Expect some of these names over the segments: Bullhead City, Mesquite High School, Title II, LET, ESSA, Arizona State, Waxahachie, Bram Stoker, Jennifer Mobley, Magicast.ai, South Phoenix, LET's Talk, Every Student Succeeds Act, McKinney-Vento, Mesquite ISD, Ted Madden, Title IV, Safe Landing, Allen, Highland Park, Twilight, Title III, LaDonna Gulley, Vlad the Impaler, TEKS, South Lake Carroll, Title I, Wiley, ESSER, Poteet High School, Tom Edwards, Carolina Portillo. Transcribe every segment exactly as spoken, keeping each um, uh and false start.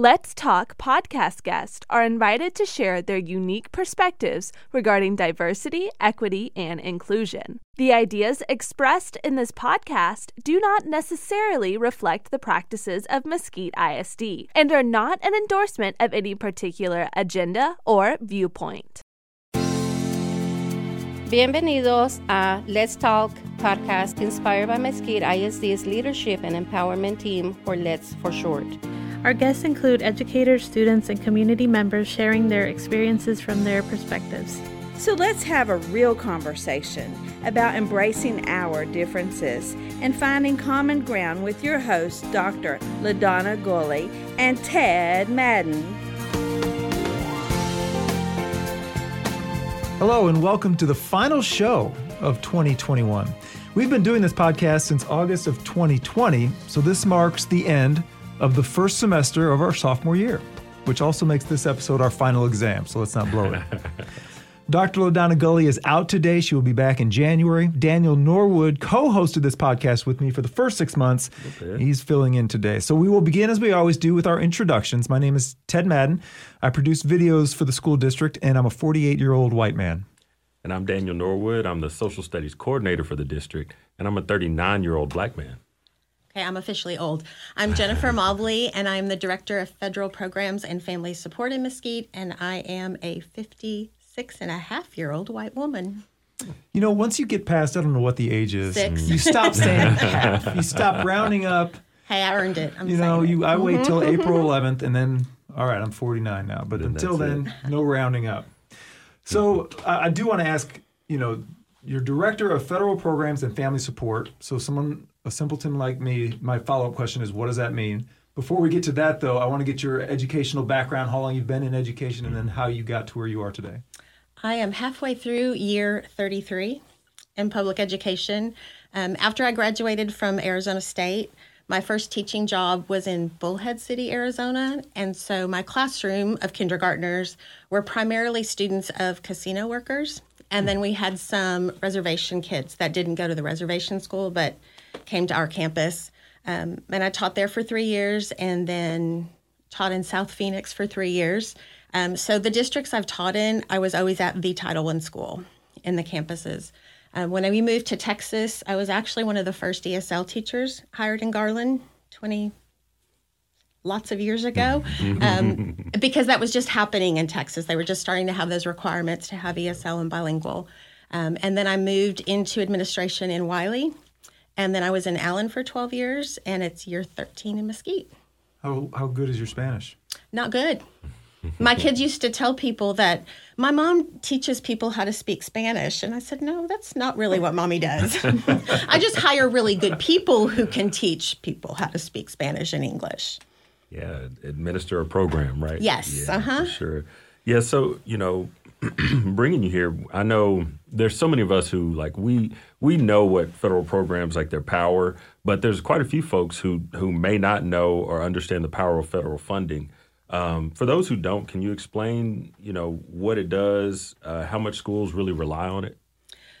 Let's Talk podcast guests are invited to share their unique perspectives regarding diversity, equity, and inclusion. The ideas expressed in this podcast do not necessarily reflect the practices of Mesquite I S D and are not an endorsement of any particular agenda or viewpoint. Bienvenidos a Let's Talk podcast, inspired by Mesquite I S D's leadership and empowerment team, or LET's for short. Our guests include educators, students, and community members sharing their experiences from their perspectives. So let's have a real conversation about embracing our differences and finding common ground with your hosts, Doctor LaDonna Gulley and Ted Madden. Hello and welcome to the final show of twenty twenty-one. We've been doing this podcast since August of twenty twenty, so this marks the end of the first semester of our sophomore year, which also makes this episode our final exam, so let's not blow it. Doctor LaDonna Gulley is out today. She will be back in January. Daniel Norwood co-hosted this podcast with me for the first six months. Okay. He's filling in today. So we will begin, as we always do, with our introductions. My name is Ted Madden. I produce videos for the school district, and I'm a forty-eight-year-old white man. And I'm Daniel Norwood. I'm the social studies coordinator for the district, and I'm a thirty-nine-year-old black man. Okay, I'm officially old. I'm Jennifer Mobley, and I'm the director of federal programs and family support in Mesquite, and I am a fifty-six and a half year old white woman. You know, once you get past, I don't know what the age is. Six. You stop saying half. You stop rounding up. Hey, I earned it. I'm you know, you. It. I wait till April eleventh, and then, all right, I'm forty-nine now. But and until then, it. no rounding up. So I, I do want to ask, you know, you're director of federal programs and family support. So someone, a simpleton like me, my follow-up question is, what does that mean? Before we get to that, though, I want to get your educational background, how long you've been in education, and then how you got to where you are today. I am halfway through year thirty-three in public education. Um, after I graduated from Arizona State, my first teaching job was in Bullhead City, Arizona. And so my classroom of kindergartners were primarily students of casino workers. And then we had some reservation kids that didn't go to the reservation school but came to our campus. Um, and I taught there for three years and then taught in South Phoenix for three years. Um, so the districts I've taught in, I was always at the Title one school in the campuses. Um, when we moved to Texas, I was actually one of the first E S L teachers hired in Garland twenty, lots of years ago, um, because that was just happening in Texas. They were just starting to have those requirements to have E S L and bilingual. Um, and then I moved into administration in Wiley, and then I was in Allen for twelve years, and it's year thirteen in Mesquite. How how good is your Spanish? Not good. My kids used to tell people that my mom teaches people how to speak Spanish. And I said, no, that's not really what mommy does. I just hire really good people who can teach people how to speak Spanish and English. Yeah, administer a program, right? Yes, yeah, uh-huh. For sure. Yeah, so, you know, bringing you here, I know there's so many of us who, like, we we know what federal programs, like their power, but there's quite a few folks who, who may not know or understand the power of federal funding. Um, for those who don't, can you explain, you know, what it does, uh, how much schools really rely on it?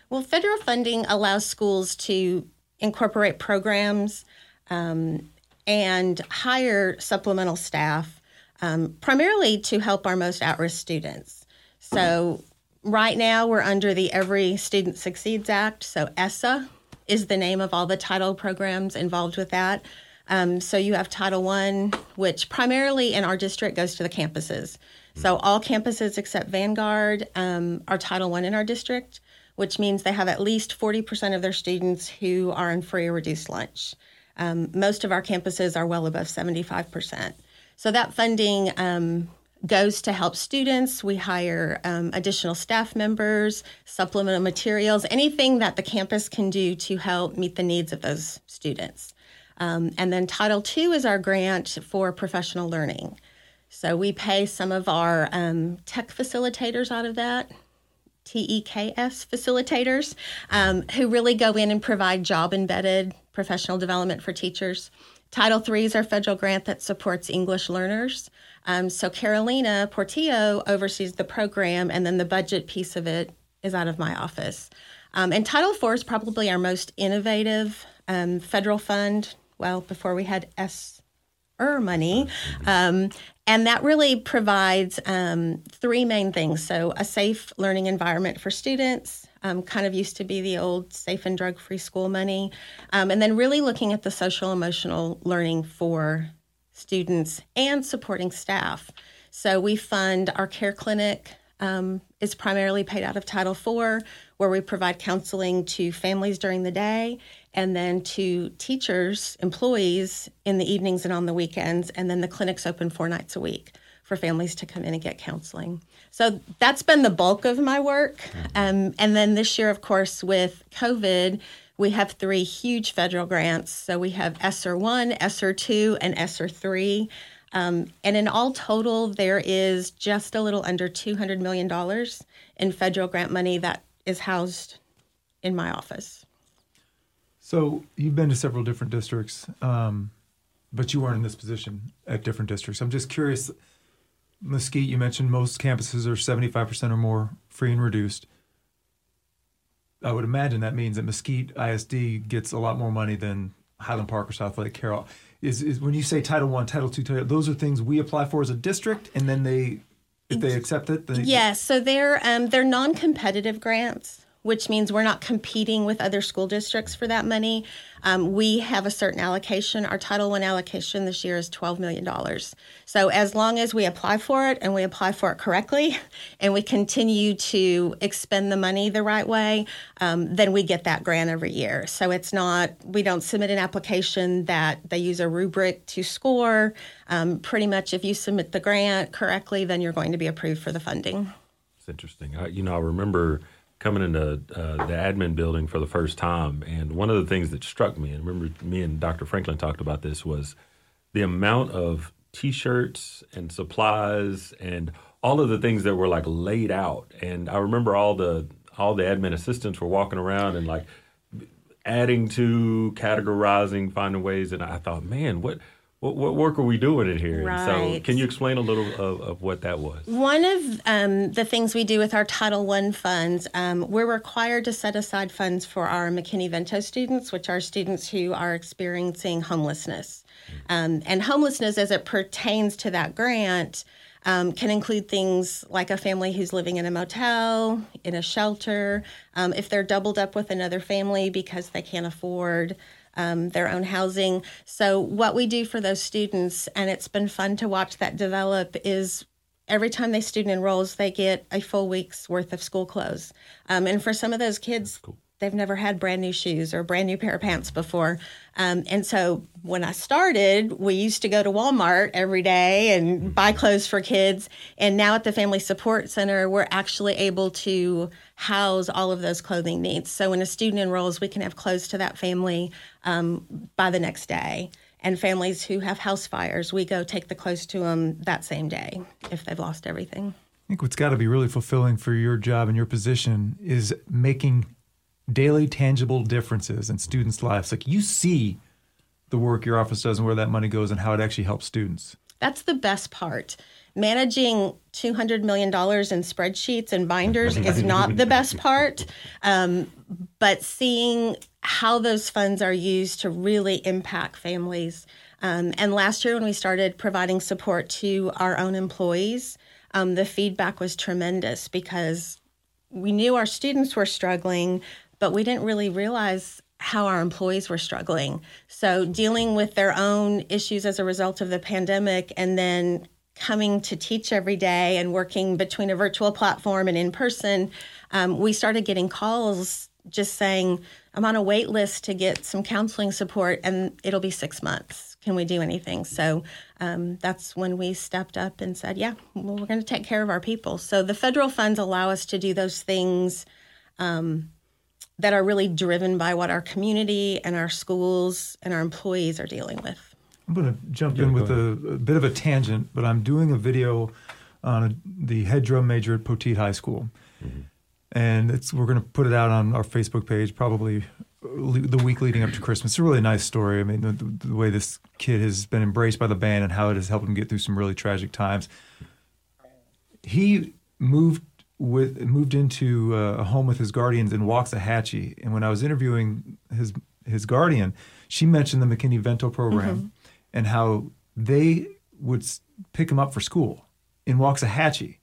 Well, federal funding allows schools to incorporate programs um, and hire supplemental staff, um, primarily to help our most at-risk students. So right now we're under the Every Student Succeeds Act, so ESSA is the name of all the title programs involved with that. Um, so you have Title one, which primarily in our district goes to the campuses. So all campuses except Vanguard um, are Title one in our district, which means they have at least forty percent of their students who are on free or reduced lunch. Um, most of our campuses are well above seventy-five percent. So that funding um, goes to help students. We hire um, additional staff members, supplemental materials, anything that the campus can do to help meet the needs of those students. Um, and then Title two is our grant for professional learning. So we pay some of our um, tech facilitators out of that, T E K S facilitators, um, who really go in and provide job-embedded professional development for teachers. Title three is our federal grant that supports English learners. Um, so Carolina Portillo oversees the program, and then the budget piece of it is out of my office. Um, and Title four is probably our most innovative um, federal fund. Well, before we had S E S S E R money. Um, and that really provides um, three main things. So a safe learning environment for students, um, kind of used to be the old safe and drug-free school money, um, and then really looking at the social emotional learning for students and supporting staff. So we fund our care clinic. Um, is primarily paid out of Title four, where we provide counseling to families during the day and then to teachers, employees in the evenings and on the weekends. And then the clinic's open four nights a week for families to come in and get counseling. So that's been the bulk of my work. Um, and then this year, of course, with COVID, we have three huge federal grants. So we have ESSER one, ESSER two, and ESSER three. Um, and in all total, there is just a little under two hundred million dollars in federal grant money that is housed in my office. So you've been to several different districts, um, but you weren't in this position at different districts. I'm just curious, Mesquite, you mentioned most campuses are seventy-five percent or more free and reduced. I would imagine that means that Mesquite I S D gets a lot more money than Highland Park or South Lake Carroll. Is, is when you say Title one, Title two, Title, those are things we apply for as a district, and then they, if they accept it, they... Yeah, so they're, um, they're non-competitive grants, which means we're not competing with other school districts for that money. Um, we have a certain allocation. Our Title one allocation this year is twelve million dollars. So as long as we apply for it, and we apply for it correctly, and we continue to expend the money the right way, um, then we get that grant every year. So it's not, we don't submit an application that they use a rubric to score. Um, pretty much if you submit the grant correctly, then you're going to be approved for the funding. It's interesting. I, you know, I remember coming into uh, the admin building for the first time. And one of the things that struck me, and remember me and Doctor Franklin talked about this, was the amount of T-shirts and supplies and all of the things that were like laid out. And I remember all the all the admin assistants were walking around and like adding to, categorizing, finding ways. And I thought, man, what... What, what work are we doing in here? Right. So can you explain a little of, of what that was? One of um, the things we do with our Title one funds, um, we're required to set aside funds for our McKinney-Vento students, which are students who are experiencing homelessness. Um, and homelessness, as it pertains to that grant, um, can include things like a family who's living in a motel, in a shelter, um, if they're doubled up with another family because they can't afford Um, their own housing. So what we do for those students, and it's been fun to watch that develop, is every time the student enrolls, they get a full week's worth of school clothes. Um, and for some of those kids, cool. They've never had brand new shoes or brand new pair of pants before. Um, and so when I started, we used to go to Walmart every day and mm-hmm. buy clothes for kids. And now at the Family Support Center, we're actually able to house all of those clothing needs. So when a student enrolls, we can have clothes to that family um, by the next day. And families who have house fires, we go take the clothes to them that same day if they've lost everything. I think what's got to be really fulfilling for your job and your position is making daily tangible differences in students' lives. Like you see the work your office does and where that money goes and how it actually helps students. That's the best part. Managing two hundred million dollars in spreadsheets and binders is not the best part, um, but seeing how those funds are used to really impact families. Um, and last year when we started providing support to our own employees, um, the feedback was tremendous because we knew our students were struggling, but we didn't really realize how our employees were struggling. So dealing with their own issues as a result of the pandemic and then coming to teach every day and working between a virtual platform and in person, um, we started getting calls just saying, I'm on a wait list to get some counseling support and it'll be six months. Can we do anything? So um, that's when we stepped up and said, yeah, well, we're going to take care of our people. So the federal funds allow us to do those things um, that are really driven by what our community and our schools and our employees are dealing with. I'm going to jump yeah, in with a, a bit of a tangent, but I'm doing a video on a, the head drum major at Poteet High School. Mm-hmm. And it's we're going to put it out on our Facebook page probably the week leading up to Christmas. It's a really nice story. I mean, the, the way this kid has been embraced by the band and how it has helped him get through some really tragic times. He moved with moved into a home with his guardians in Waxahachie. And when I was interviewing his his guardian, she mentioned the McKinney-Vento program mm-hmm. and how they would pick them up for school in Waxahachie.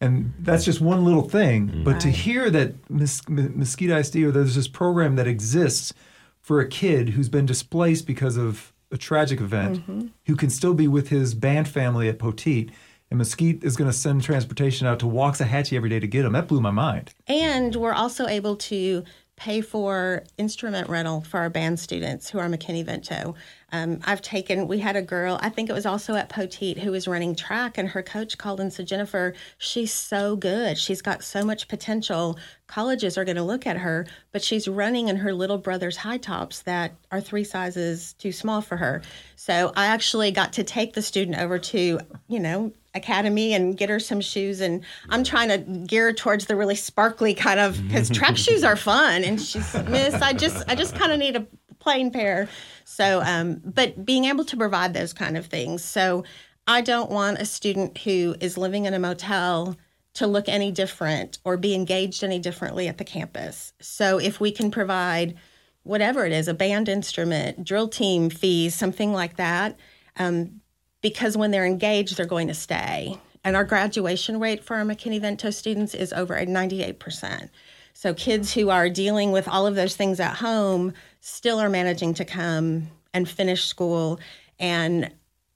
And that's just one little thing. Mm-hmm. But to hear that Mes- Mesquite I S D, or there's this program that exists for a kid who's been displaced because of a tragic event, mm-hmm. who can still be with his band family at Poteet, and Mesquite is going to send transportation out to Waxahachie every day to get him. That blew my mind. And we're also able to pay for instrument rental for our band students who are McKinney-Vento. Um, I've taken, we had a girl, I think it was also at Poteet, who was running track, and her coach called and said, Jennifer, she's so good. She's got so much potential. Colleges are going to look at her, but she's running in her little brother's high tops that are three sizes too small for her. So I actually got to take the student over to, you know, Academy and get her some shoes, and I'm trying to gear towards the really sparkly kind of, because track shoes are fun, and she's, miss, I just I just kind of need a plain pair. So um but being able to provide those kind of things. So I don't want a student who is living in a motel to look any different or be engaged any differently at the campus. So if we can provide whatever it is, a band instrument, drill team fees, something like that, um because when they're engaged, they're going to stay. And our graduation rate for our McKinney-Vento students is over ninety-eight percent. So kids who are dealing with all of those things at home still are managing to come and finish school. And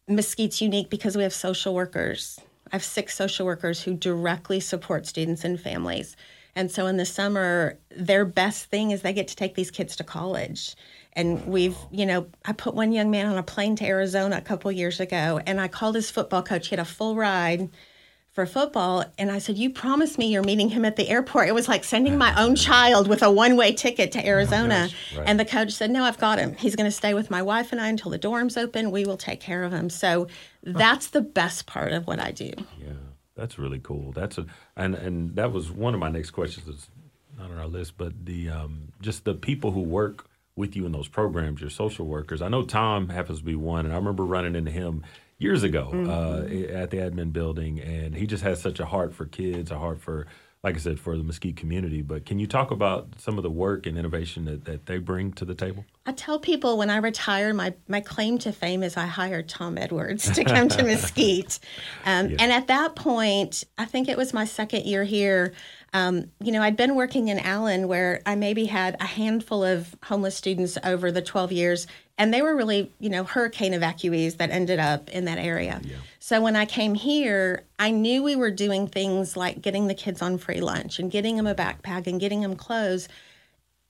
Mesquite's unique because we have social workers. I have six social workers who directly support students and families. And so in the summer, their best thing is they get to take these kids to college. And we've, you know, I put one young man on a plane to Arizona a couple years ago, and I called his football coach. He had a full ride for football. And I said, you promised me you're meeting him at the airport. It was like sending my own child with a one-way ticket to Arizona. Oh, right. And the coach said, no, I've got him. He's going to stay with my wife and I until the dorms open. We will take care of him. So that's the best part of what I do. Yeah, that's really cool. That's a, and, and that was one of my next questions. It's not on our list, but the um, just the people who work with you in those programs, your social workers. I know Tom happens to be one, and I remember running into him years ago mm-hmm. uh, at the admin building, and he just has such a heart for kids, a heart for, like I said, for the Mesquite community. But can you talk about some of the work and innovation that, that they bring to the table? I tell people when I retire, my, my claim to fame is I hired Tom Edwards to come to Mesquite. Um, yeah. And at that point, I think it was my second year here, Um, you know, I'd been working in Allen where I maybe had a handful of homeless students over the twelve years, and they were really, you know, hurricane evacuees that ended up in that area. Yeah. So when I came here, I knew we were doing things like getting the kids on free lunch and getting them a backpack and getting them clothes.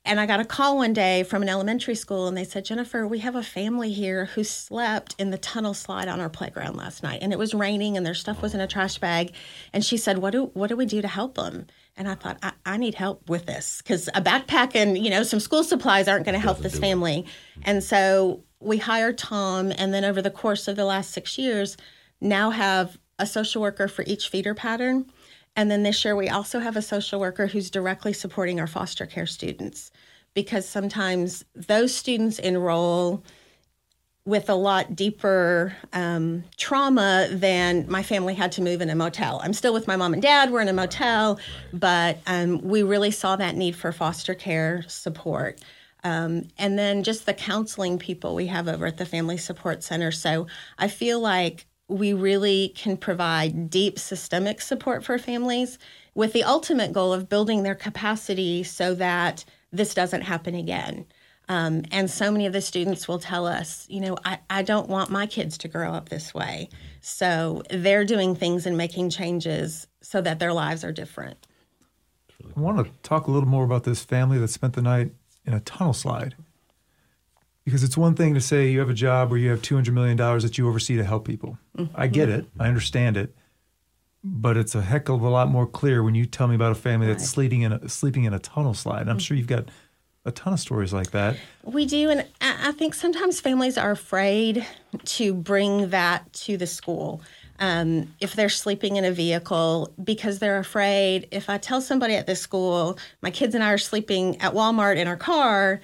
And I got a call one day from an elementary school, and they said, Jennifer, we have a family here who slept in the tunnel slide on our playground last night, and it was raining, and their stuff was in a trash bag. And she said, what do what do we do to help them? And I thought, I, I need help with this, because a backpack and, you know, some school supplies aren't going to help this family. It. And so we hired Tom, and then over the course of the last six years, now have a social worker for each feeder pattern. And then this year, we also have a social worker who's directly supporting our foster care students, because sometimes those students enroll with a lot deeper um, trauma than my family had to move in a motel. I'm still with my mom and dad. We're in a motel, but um, we really saw that need for foster care support. Um, and then just the counseling people we have over at the Family Support Center. So I feel like we really can provide deep systemic support for families with the ultimate goal of building their capacity so that this doesn't happen again. Um, and so many of the students will tell us, you know, I, I don't want my kids to grow up this way. So they're doing things and making changes so that their lives are different. I want to talk a little more about this family that spent the night in a tunnel slide. Because it's one thing to say you have a job where you have two hundred million dollars that you oversee to help people. Mm-hmm. I get it. I understand it. But it's a heck of a lot more clear when you tell me about a family that's sleeping in a, sleeping in a tunnel slide. And I'm mm-hmm. sure you've got a ton of stories like that. We do. And I think sometimes families are afraid to bring that to the school um, if they're sleeping in a vehicle, because they're afraid, if I tell somebody at this school, my kids and I are sleeping at Walmart in our car,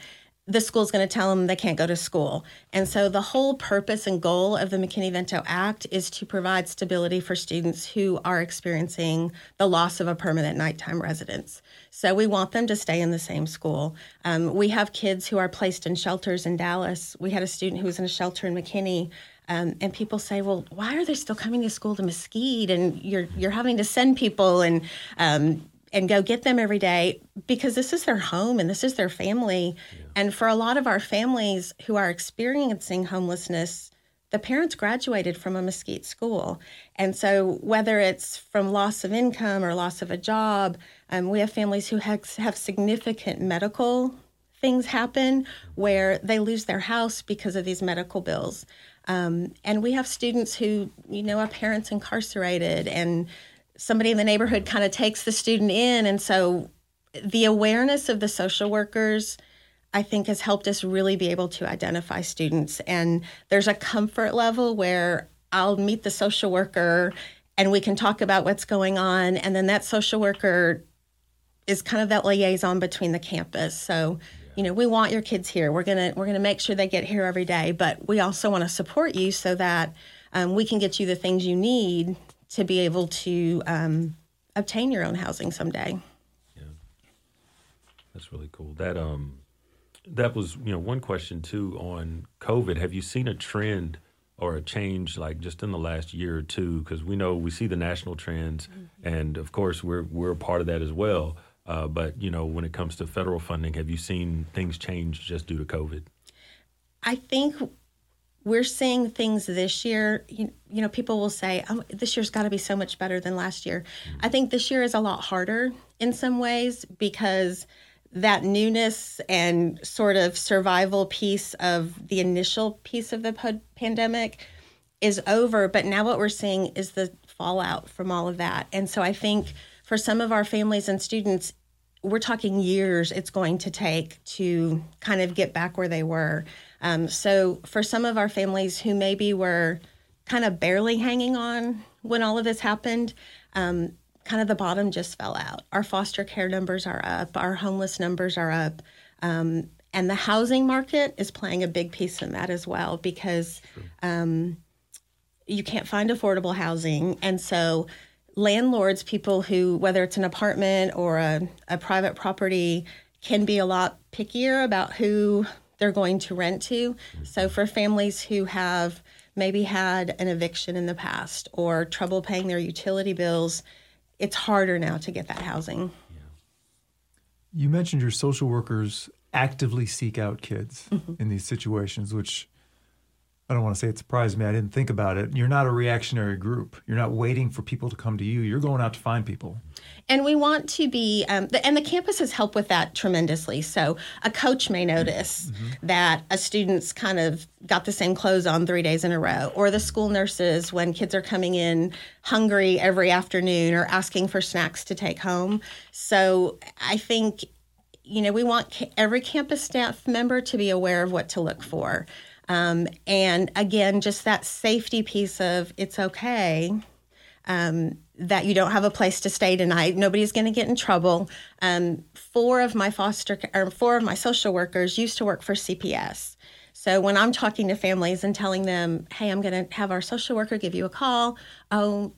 the school's going to tell them they can't go to school. And so the whole purpose and goal of the McKinney-Vento Act is to provide stability for students who are experiencing the loss of a permanent nighttime residence. So we want them to stay in the same school. Um, we have kids who are placed in shelters in Dallas. We had a student who was in a shelter in McKinney Um, and people say, well, why are they still coming to school to Mesquite? And you're you're having to send people and um, and go get them every day, because this is their home and this is their family. Yeah. And for a lot of our families who are experiencing homelessness, the parents graduated from a Mesquite school. And so whether it's from loss of income or loss of a job, um, we have families who have, have significant medical things happen where they lose their house because of these medical bills. Um, and we have students who, you know, a parent's incarcerated and somebody in the neighborhood kind of takes the student in. And so the awareness of the social workers, I think, has helped us really be able to identify students. And there's a comfort level where I'll meet the social worker and we can talk about what's going on. And then that social worker is kind of that liaison between the campus. So, yeah. you know, we want your kids here. We're going to we're going to make sure they get here every day. But we also want to support you so that um, we can get you the things you need to be able to um, obtain your own housing someday. Yeah, that's really cool. That um. That was, you know, one question, too, on COVID. Have you seen a trend or a change, like, just in the last year or two? Because we know we see the national trends, mm-hmm. and, of course, we're we're a part of that as well. Uh, but, you know, when it comes to federal funding, have you seen things change just due to COVID? I think we're seeing things this year. You, you know, people will say, oh, this year's got to be so much better than last year. Mm-hmm. I think this year is a lot harder in some ways because that newness and sort of survival piece of the initial piece of the pod- pandemic is over. But now what we're seeing is the fallout from all of that. And so I think for some of our families and students, we're talking years it's going to take to kind of get back where they were. Um, so for some of our families who maybe were kind of barely hanging on when all of this happened, um, kind of the bottom just fell out. Our foster care numbers are up. Our homeless numbers are up. Um, and the housing market is playing a big piece in that as well, because um, you can't find affordable housing. And so landlords, people who, whether it's an apartment or a, a private property, can be a lot pickier about who they're going to rent to. So for families who have maybe had an eviction in the past or trouble paying their utility bills, it's harder now to get that housing. Yeah. You mentioned your social workers actively seek out kids mm-hmm. in these situations, which I don't want to say it surprised me. I didn't think about it. You're not a reactionary group. You're not waiting for people to come to you. You're going out to find people. And we want to be, um, the, and the campuses help with that tremendously. So a coach may notice mm-hmm. that a student's kind of got the same clothes on three days in a row, or the school nurses, when kids are coming in hungry every afternoon or asking for snacks to take home. So I think, you know, we want ca- every campus staff member to be aware of what to look for. Um, and again, just that safety piece of it's okay um, that you don't have a place to stay tonight. Nobody's going to get in trouble. Um, four of my foster or four of my social workers used to work for C P S. So when I'm talking to families and telling them, hey, I'm going to have our social worker give you a call. Oh,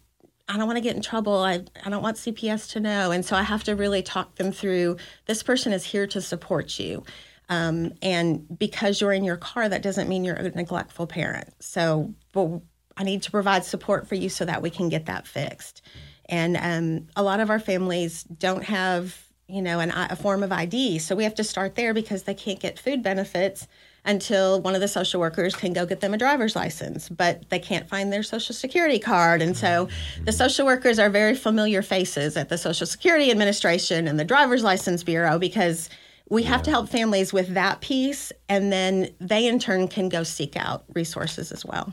I don't want to get in trouble. I, I don't want C P S to know. And so I have to really talk them through this person is here to support you. Um, and because you're in your car, that doesn't mean you're a neglectful parent. So well, I need to provide support for you so that we can get that fixed. And um, a lot of our families don't have, you know, an, a form of I D. So we have to start there because they can't get food benefits until one of the social workers can go get them a driver's license, but they can't find their social security card. And so the social workers are very familiar faces at the Social Security Administration and the Driver's License Bureau because we have yeah. to help families with that piece, and then they in turn can go seek out resources as well.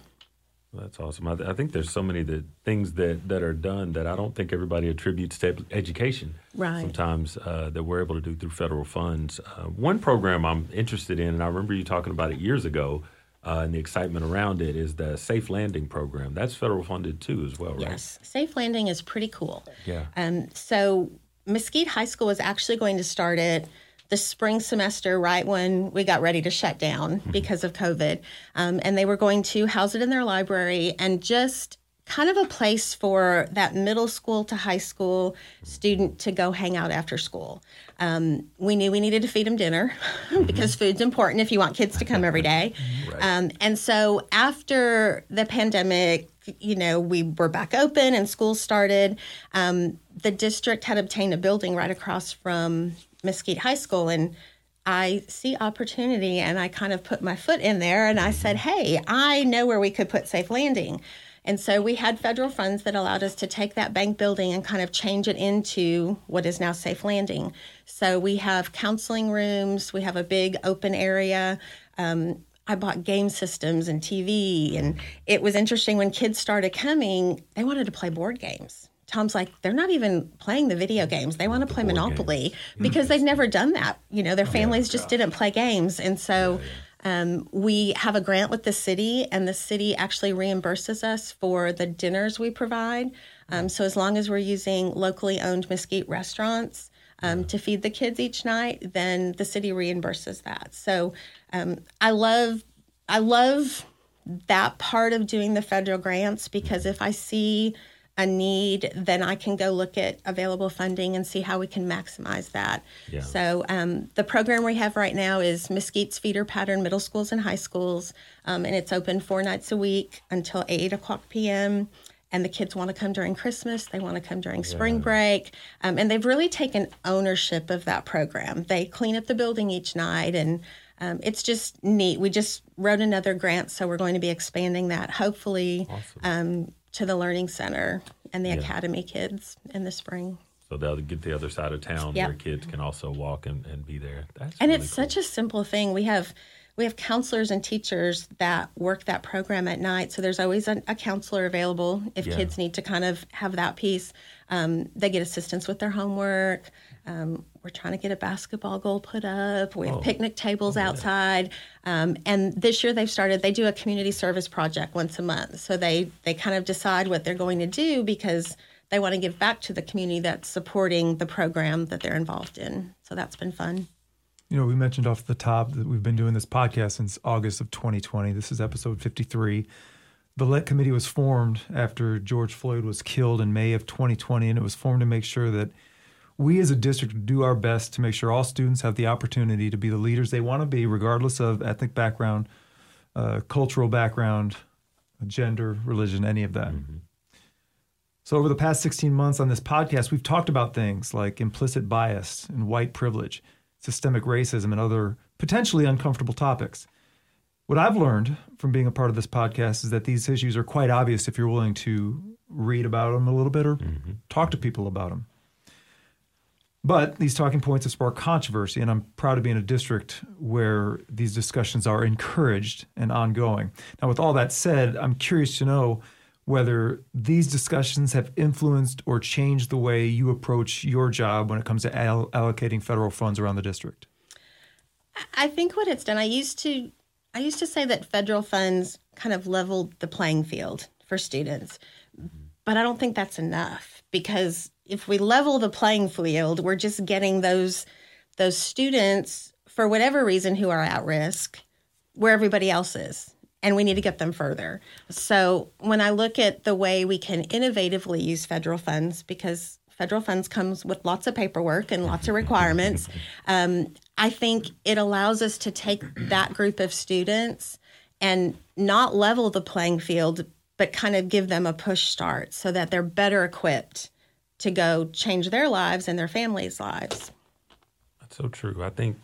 Well, that's awesome. I, th- I think there's so many that things that, that are done that I don't think everybody attributes to education. Right. Sometimes uh, that we're able to do through federal funds. Uh, one program I'm interested in, and I remember you talking about it years ago, uh, and the excitement around it is the Safe Landing program. That's federal funded too, as well, right? Yes, Safe Landing is pretty cool. Yeah. Um. So Mesquite High School is actually going to start it the spring semester, right when we got ready to shut down because of COVID. Um, and they were going to house it in their library and just kind of a place for that middle school to high school student to go hang out after school. Um, we knew we needed to feed them dinner because food's important if you want kids to come every day. Right. Um, and so after the pandemic, you know, we were back open and school started. Um, the district had obtained a building right across from Mesquite High School, and I see opportunity, and I kind of put my foot in there, and I said, hey, I know where we could put Safe Landing. And so we had federal funds that allowed us to take that bank building and kind of change it into what is now Safe Landing. So we have counseling rooms. We have a big open area. Um, I bought game systems and T V. And it was interesting when kids started coming, they wanted to play board games. Tom's like, they're not even playing the video games. They want to play Monopoly because they've never done that. You know, their families just didn't play games. And so Um, we have a grant with the city, and the city actually reimburses us for the dinners we provide. Um, so as long as we're using locally owned Mesquite restaurants um, to feed the kids each night, then the city reimburses that. So um, I love, I love that part of doing the federal grants, because if I see a need, then I can go look at available funding and see how we can maximize that. Yeah. So um, the program we have right now is Mesquite's feeder pattern middle schools and high schools, um, and it's open four nights a week until eight o'clock p.m., and the kids want to come during Christmas. They want to come during spring yeah. break, um, and they've really taken ownership of that program. They clean up the building each night, and Um, it's just neat. We just wrote another grant, so we're going to be expanding that, hopefully, awesome. um, to the Learning Center and the yeah. Academy kids in the spring. So they'll get the other side of town yep. where kids can also walk and, and be there. That's and really it's cool. Such a simple thing. We have we have counselors and teachers that work that program at night, so there's always a, a counselor available if yeah. kids need to kind of have that piece. Um, they get assistance with their homework. Um, we're trying to get a basketball goal put up. We have oh. picnic tables oh, outside. Yeah. Um, and this year they've started, they do a community service project once a month. So they, they kind of decide what they're going to do because they want to give back to the community that's supporting the program that they're involved in. So that's been fun. You know, we mentioned off the top that we've been doing this podcast since August of twenty twenty. This is episode fifty-three. The L E T committee was formed after George Floyd was killed in May of twenty twenty, and it was formed to make sure that we as a district do our best to make sure all students have the opportunity to be the leaders they want to be, regardless of ethnic background, uh, cultural background, gender, religion, any of that. Mm-hmm. So over the past sixteen months on this podcast, we've talked about things like implicit bias and white privilege, systemic racism, and other potentially uncomfortable topics. What I've learned from being a part of this podcast is that these issues are quite obvious if you're willing to read about them a little bit or mm-hmm. talk to people about them. But these talking points have sparked controversy, and I'm proud to be in a district where these discussions are encouraged and ongoing. Now, with all that said, I'm curious to know whether these discussions have influenced or changed the way you approach your job when it comes to al- allocating federal funds around the district. I think what it's done, I used to... I used to say that federal funds kind of leveled the playing field for students, but I don't think that's enough, because if we level the playing field, we're just getting those those students, for whatever reason, who are at risk where everybody else is, and we need to get them further. So when I look at the way we can innovatively use federal funds, because federal funds comes with lots of paperwork and lots of requirements, um, I think it allows us to take that group of students and not level the playing field, but kind of give them a push start so that they're better equipped to go change their lives and their families' lives. That's so true. I think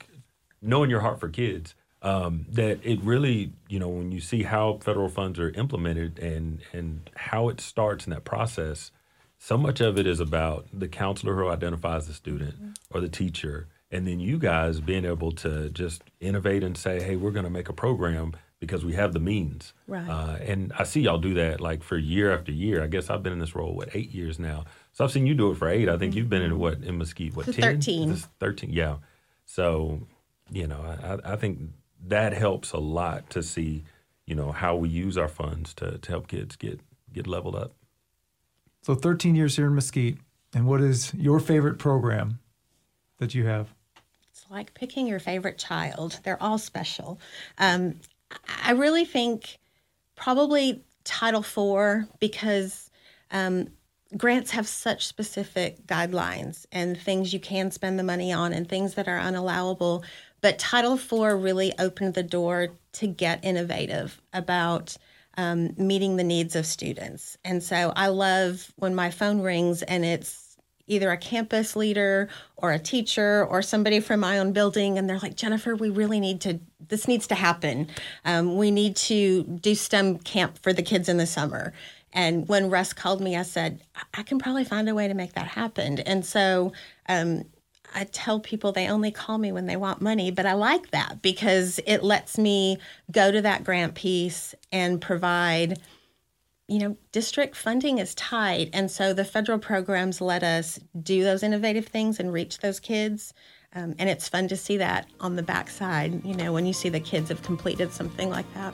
knowing your heart for kids, um, that it really, you know, when you see how federal funds are implemented and, and how it starts in that process, so much of it is about the counselor who identifies the student or the teacher. And then you guys being able to just innovate and say, hey, we're going to make a program because we have the means. Right. Uh, and I see y'all do that like for year after year. I guess I've been in this role, what, eight years now. So I've seen you do it for eight. I think mm-hmm. you've been in what, in Mesquite, what, ten? thirteen. thirteen, yeah. So, you know, I, I think that helps a lot to see, you know, how we use our funds to, to help kids get, get leveled up. So thirteen years here in Mesquite. And what is your favorite program that you have? Like picking your favorite child. They're all special. Um, I really think probably Title four because um, grants have such specific guidelines and things you can spend the money on and things that are unallowable. But Title four really opened the door to get innovative about um, meeting the needs of students. And so I love when my phone rings and it's either a campus leader or a teacher or somebody from my own building, and they're like, Jennifer, we really need to, this needs to happen. Um, we need to do STEM camp for the kids in the summer. And when Russ called me, I said, I, I can probably find a way to make that happen. And so um, I tell people they only call me when they want money, but I like that because it lets me go to that grant piece and provide. You know, district funding is tight, and so the federal programs let us do those innovative things and reach those kids, um, and it's fun to see that on the backside, you know, when you see the kids have completed something like that.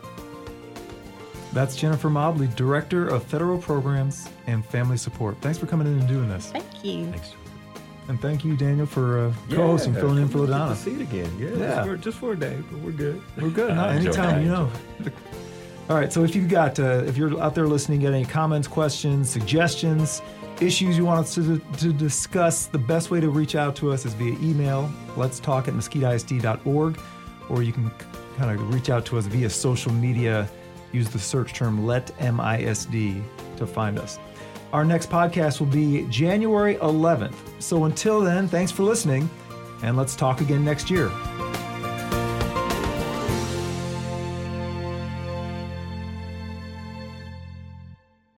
That's Jennifer Mobley, Director of Federal Programs and Family Support. Thanks for coming in and doing this. Thank you. Thanks. And thank you, Daniel, for uh, co-hosting, yeah, filling in for Ladonna. Good to see it again. Yeah, yeah. Just, for, just for a day, but we're good. We're good. Uh, anytime, you know. All right, so if you've got, uh, if you're out there listening, got any comments, questions, suggestions, issues you want us to, to discuss, the best way to reach out to us is via email, letstalk at mesquite I S D dot org, or you can kind of reach out to us via social media. Use the search term L E T M I S D to find us. Our next podcast will be January eleventh. So until then, thanks for listening, and let's talk again next year.